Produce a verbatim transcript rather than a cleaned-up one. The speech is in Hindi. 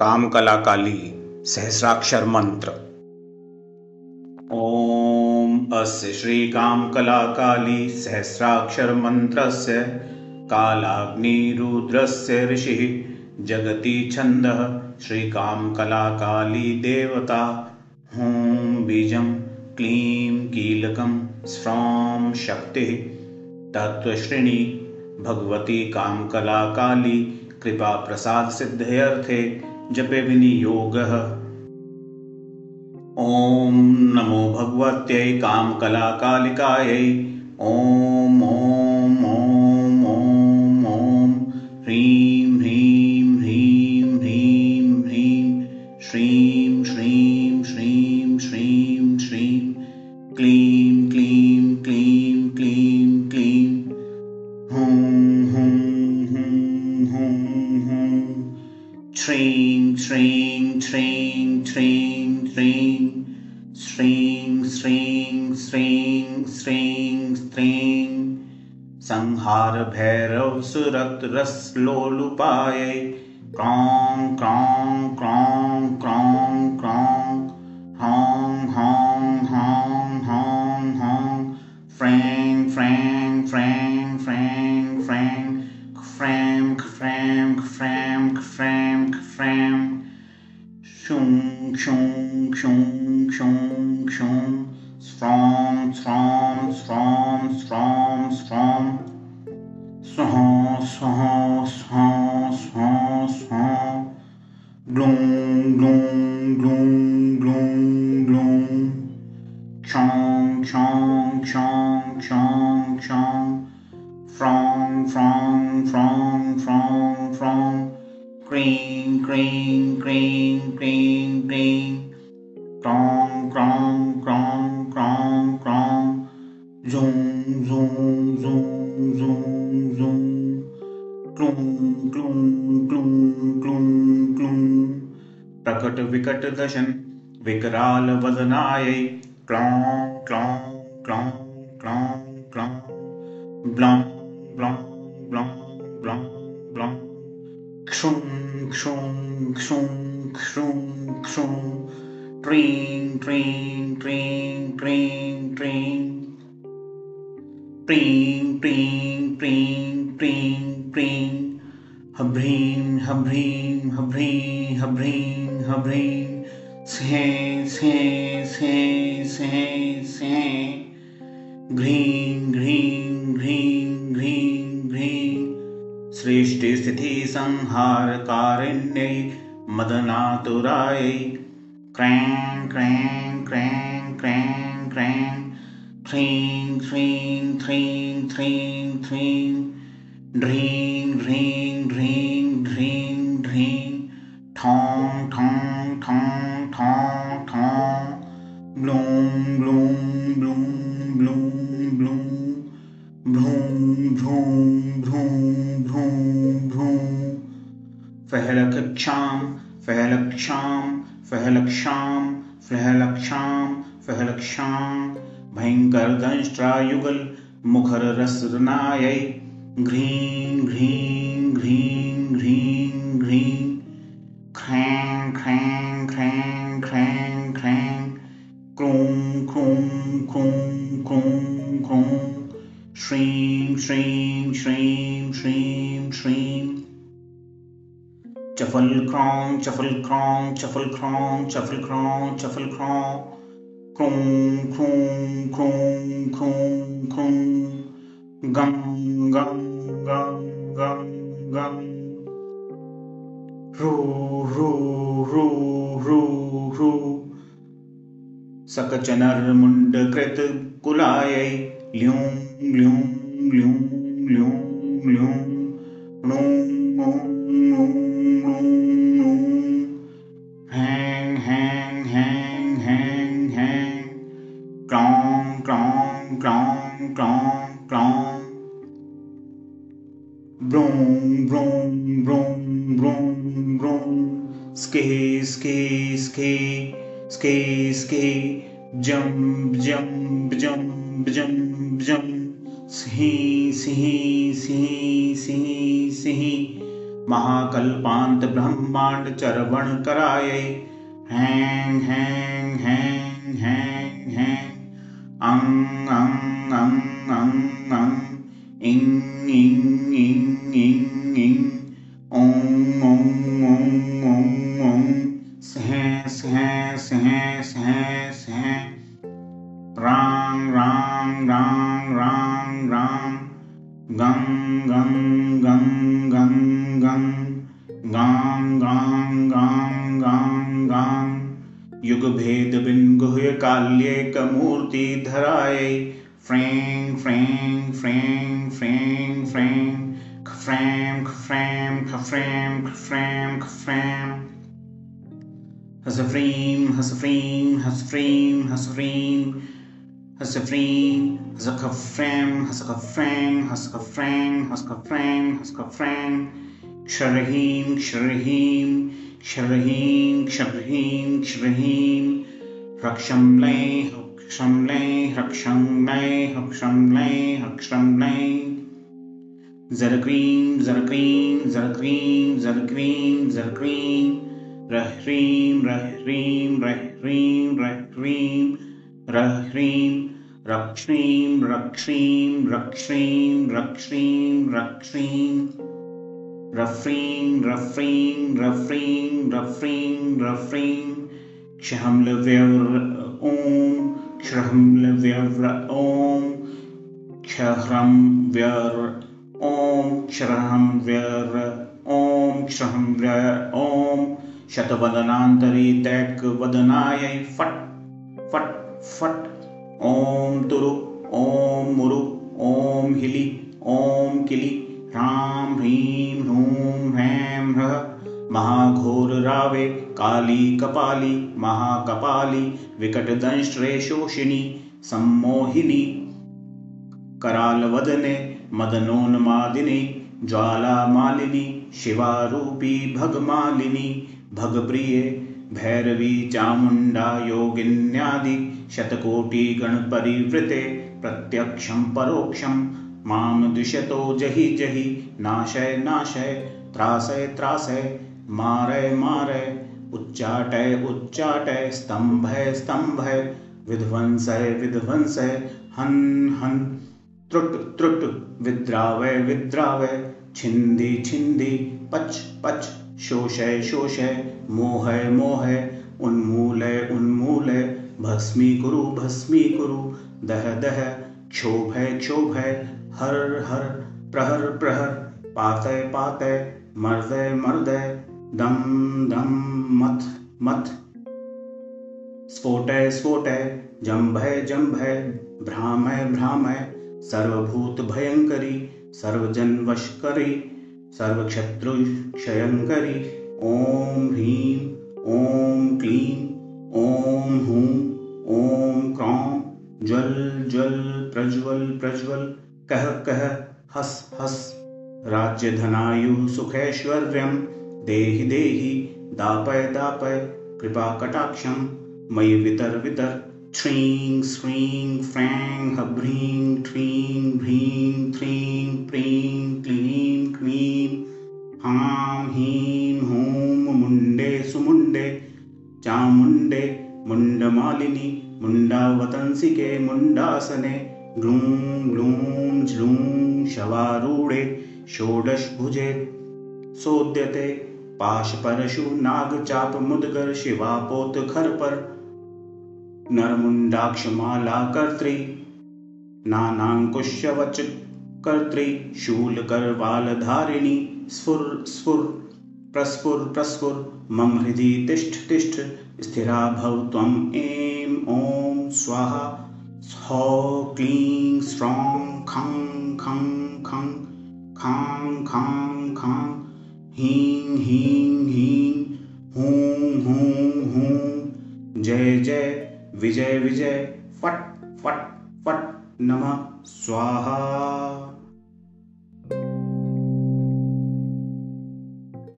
कामकला काली सहस्राक्षर मंत्र। ओम अस्य श्री कामकला काली सहस्राक्षर मंत्रस्य कालाग्नि रुद्रस्य ऋषि जगति छंदः श्री कामकला काली देवता हूं बीजं क्लीं कीलकं स्फ्रौं शक्तिः तत्वश्रेणी भगवती कामकला काली कृपा प्रसाद सिद्धयर्थे जपे विनियोगः। ओम नमो भगवत्यै कामकला कालिकायै ओम ओम ओम ओम ओम ह्रीं ह्रीं ह्रीं ह्रीं ह्रीं श्रीं श्रीं श्रीं श्रीं श्रीं क्लीं क्लीं क्लीं क्लीं क्लीं हुं हुं हुं हुं हुं श्रीं श्रीं श्रीं श्रीं श्रीं श्रीं श्रीं श्रीं श्रीं श्रीं संहार भैरव सुरक्त रस लोलुपायै क्रौं क्रौं क्रौं क्रौं क्रौं हौं हौं हौं हौं हौं फ्रैं फ्रैं फ्रैं फ्रैं फ्रैं फ्रैं फ्रैं फ्रैं फ्रैं फ्रैं शूं शूं शूं शूं शूं स्फ्रौं स्फ्रौं स्फ्रौं स्फ्रौं स्फ्रौं सौं सौं सौं सौं सौं ग्लूं ग्लूं ग्लूं ग्लूं ग्लूं क्षौं क्षौं क्षौं क्षौं क्षौं फ्रौं फ्रौं फ्रौं फ्रौं फ्रौं क्रीं क्रीं क्रीं क्रीं क्रीं क्रौं क्रौं क्रौं क्रौं क्रौं झूं झूं झूं झूं झूं क्लूं क्लूं क्लूं क्लूं क्लूं प्रकट विकट दशन विकराल वदनायै क्लौं क्लौं क्लौं क्लौं क्लौं ब्लौं ब्लौं ब्लौं ब्लौं ब्लौं क्षुं क्षुं क्षुं क्षुं क्षुं ट्रीं ट्रीं ट्रीं ट्रीं ट्रीं प्रीं प्रीं प्रीं प्रीं प्रीं हब्रीं हब्रीं हब्रीं हब्रीं हब्रीं स्हें स्हें स्हें स्हें स्हें घ्रीं घ्रीं घ्रीं घ्रीं घ्रीं सृष्टि स्थिति संहारकारिण्यै मदनातुरायै क्रें क्रें क्रें क्रें क्रें थ्रीं थ्रीं थ्रीं थ्रीं थ्रीं ढ्रीं ढ्रीं ढ्रीं ढ्रीं ढ्रीं ठौं ठौं ठौं ठौं ठौं ब्लूं ब्लूं ब्लूं ब्लूं ब्लूं भ्रूं भ्रूं भ्रूं भ्रूं भ्रूं फहलक्षां फहलक्षां फहलक्षां फहलक्षां फहलक्षां भयंकर दंष्ट्रायुगल मुखर रसनायै घ्रीं घ्रीं घ्रीं घ्रीं घ्रीं ख्रैं ख्रैं ख्रैं ख्रैं ख्रैं क्रूं क्रूं क्रूं क्रूं क्रूं श्रीं श्रीं श्रीं श्रीं श्रीं चफल क्रौं चफल क्रौं चफल क्रौं चफल क्रौं चफल क्रौं क्रूं क्रूं क्रूं क्रूं क्रूं गम गम गम गम गम रू रू रू रू रू सकचनर्मुण्डकृत कुलायै ल्यूं ल्यूं ल्यूं ल्यूं ल्यूं णूं णूं णूं हैंग हैंग हैंग हैंग हैंग क्राउं क्राउं क्राउं क्राउं क्राउं ब्रूं ब्रूं ब्रूं ब्रूं ब्रूं स्के स्के स्के स्के स्के जंप जंप जंप जंप जंप सिही सिही सिही सिही सिही महाकल्पांत ब्रह्मांड चरवण कराये। हैं हैं हैं हैं हैं अंग अंग अंग अंग अंग इंग इंग इंग इंग इंग ओम ओम ओम ओम ओम सह सह सह सह सह राम राम राम राम राम गं गं गं गं गं गां गां गां गां गां युग भेद बिन गुह्य काल्ये कमूर्ति धराये। फ्रें फ्रें फ्रें फ्रें फ्रें खफ्रें खफ्रें खफ्रें खफ्रें खफ्रें हसफ्रीं हसफ्रीं हसफ्रीं हसफ्रीं Hasafreem, Hasakafreem, Hasakafreem, Hasakafreem, Hasakafreem, Hasakafreem, Ksharahim, Ksharahim, Ksharahim, Ksharahim, Ksharahim, Rakshamlay, Rakshamlay, Rakshamlay, Rakshamlay, Rakshamlay, Zarakreem, Zarakreem, Zarakreem, Zarakreem, Zarakreem, Rahreem, Rahreem, Rahreem, Rahreem, Rahreem, Rakshreem, Rakshreem, Rakshreem, Rakshreem, Rakshreem, Rafreem, Rafreem, Rafreem, Rafreem, Rafreem, Kshamlavevra Om, Kshamlavevra Om, Kshamlavevra Om, Kshamlavevra Om, Kshamlavevra Om, Shatavadanantari Tek Vadanayai Fat, Fat, फट ओम तुरु ओम मुरु ओम हिली ओम किली राम ह्रीम ह्रूम हैम ह्रह महाघोर रावे काली कपाली महाकपाली विकट दंश्रेशोषिणी सम्मोहिनी कराल वदने मदनोन्मादिनी ज्वाला मालिनी शिवारूपी भगमालिनी भगप्रिये भैरवी चामुंडा योगिन्यादि शतकोटि गणपरिवृते प्रत्यक्षं परोक्षं मां द्विषतो जहि जहि नाशय नाशय त्रासय त्रासय मारय मारय उच्चाटय उच्चाटय स्तंभय स्तंभय विध्वंसय विध्वंसय हन हन त्रुट त्रुट विद्रावय विद्रावय छिंदी छिंदी पच पच शोषय शोषय मोहय मोहय उन्मूलय उन्मूलय भस्मीकुरु भस्मीकुरु दह दह क्षोभय क्षोभय हर हर प्रहर प्रहर पातय पातय मर्दय मर्दय दम दम मथ मथ स्फोटय स्फोटय जंभय जंभय भ्रामय भ्रामय सर्वभूत भयंकरी सर्वजन वशकरी सर्वक्षत्रु क्षयंकरी ओम ह्रीं ओम क्लीं ओम हूं ओम क्रौं ज्वल ज्वल प्रज्वल प्रज्वल कह कह हस हस राज्य धनायु सुखैश्वर्यं देहि देहि दापय दापय कृपा कटाक्षं मयि वितर वितर श्रीं श्रीं फ्रैं हब्रीं ठ्रीं भ्रीं थ्रीं प्रीं क्लीं क्लीं हां ह्रीं हूं मुंडे सुमुंडे चामुंडे मुंडमालिनी मुंडावतंसिके मुंडासने ग्लूं ग्लूं झ्लूं शवारूढ़े षोडशभुजे सोद्यते पाशपरशु नागचाप मुदगर शिवापोत खरपर नरमुंडाक्षमाला कर्त्री नानांकुशवच कर्त्री शूल करवाल धारिणी स्फुर स्फुर प्रस्फुर प्रस्फुर मम हृदि तिष्ठ तिष्ठ स्थिरा भव त्वं ऐं ओम स्वाहा सौं क्लीं स्रौं खं खं खं खां खां खां ह्रीं ह्रीं ह्रीं हूं हूं हूं जय जय विजय विजय फट फट फट नमः स्वाहा।